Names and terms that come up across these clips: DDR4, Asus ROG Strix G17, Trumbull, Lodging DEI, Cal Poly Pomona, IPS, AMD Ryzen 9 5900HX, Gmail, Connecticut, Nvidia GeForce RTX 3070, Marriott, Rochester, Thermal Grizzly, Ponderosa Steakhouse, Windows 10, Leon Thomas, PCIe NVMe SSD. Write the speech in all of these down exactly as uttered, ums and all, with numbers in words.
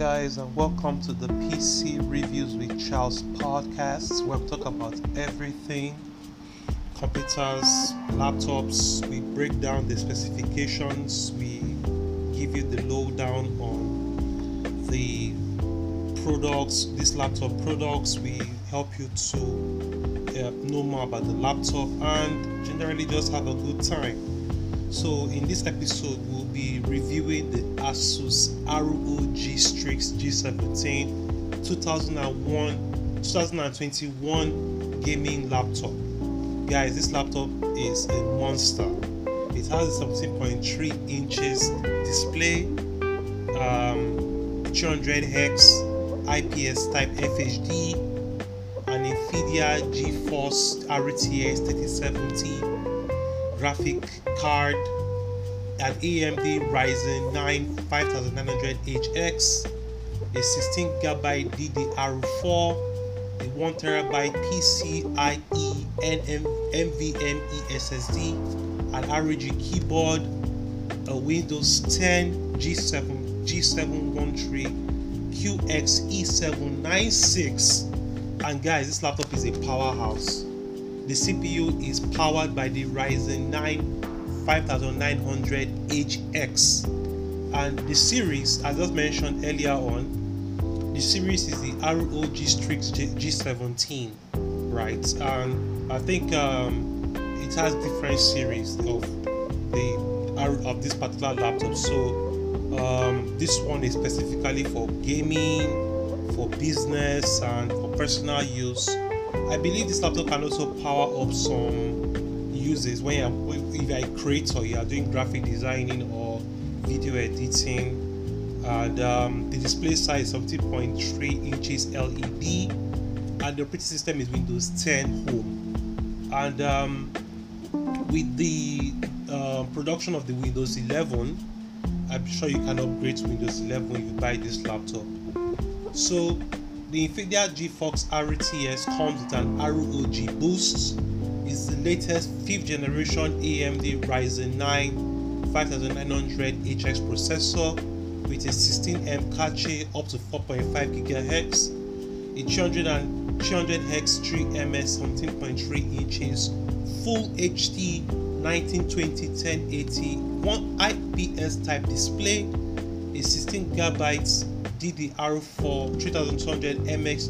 guys, and welcome to the P C Reviews with Charles podcast, where we talk about everything computers, laptops. We break down the specifications, we give you the lowdown on the products, these laptop products. We help you to uh, know more about the laptop and generally just have a good time. So in this episode, we'll be reviewing the Asus R O G Strix G seventeen two thousand one, twenty twenty-one gaming laptop. Guys, this laptop is a monster. It has a seventeen point three inches display, um, two hundred hertz I P S Type F H D, an Nvidia GeForce R T X thirty seventy. Graphic card, an A M D Ryzen nine fifty-nine hundred H X, a sixteen gigabyte D D R four, a one terabyte PCIe NVMe S S D, an R O G keyboard, a Windows ten G seven G seven thirteen Q X E seven ninety-six, and guys, this laptop is a powerhouse. The C P U is powered by the Ryzen nine fifty-nine hundred H X, and the series, as I just mentioned earlier on, the series is the R O G Strix G seventeen, right? And I think um, it has different series of the of this particular laptop. So um, this one is specifically for gaming, for business, and for personal use. I believe this laptop can also power up some uses when you're, if you're a creator, you are doing graphic designing or video editing. And um, the display size is seventeen point three inches L E D, and the operating system is Windows ten Home. And um, with the uh, production of the Windows eleven, I'm sure you can upgrade to Windows eleven if you buy this laptop. So the Nvidia GeForce R T X comes with an R O G boost. It's the latest fifth generation A M D Ryzen nine fifty-nine hundred H X processor with a sixteen M cache up to four point five gigahertz, a two hundred hertz three M S seventeen point three inches Full H D nineteen twenty by ten eighty one I P S type display, a sixteen gigabyte D D R four thirty-two hundred M H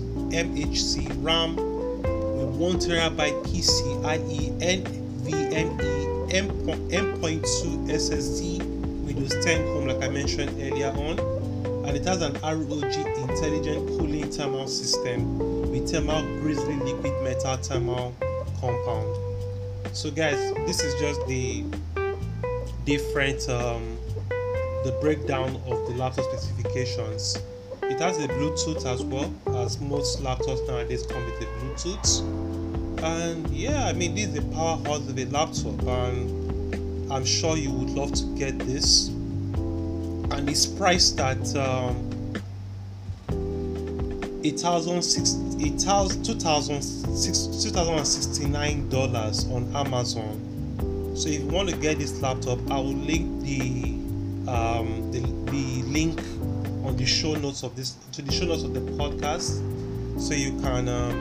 C RAM, with one terabyte PCIe NVMe M dot two S S D, Windows ten Home, like I mentioned earlier on, and it has an R O G intelligent cooling thermal system with Thermal Grizzly liquid metal thermal compound. So guys, this is just the different um, the breakdown of the laptop specifications. It has a Bluetooth as well, as most laptops nowadays come with a Bluetooth. And yeah, I mean, this is a powerhouse of a laptop, and I'm sure you would love to get this. And it's priced at um, two thousand sixty-nine dollars on Amazon. So if you want to get this laptop, I will link the Um, the, the link on the show notes of this to the show notes of the podcast, so you can um,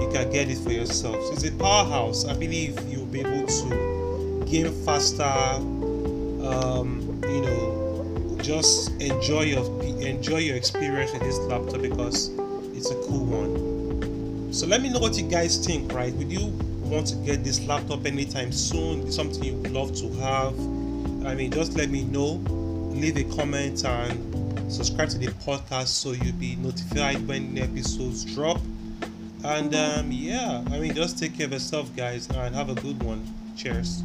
you can get it for yourself. So it's a powerhouse. I believe you'll be able to game faster. Um, you know, just enjoy your enjoy your experience with this laptop, because it's a cool one. So let me know what you guys think. Right? Would you want to get this laptop anytime soon? It's something you would love to have? I mean, just let me know, leave a comment and subscribe to the podcast so you'll be notified when the episodes drop. And um, yeah, I mean, just take care of yourself, guys, and have a good one. Cheers.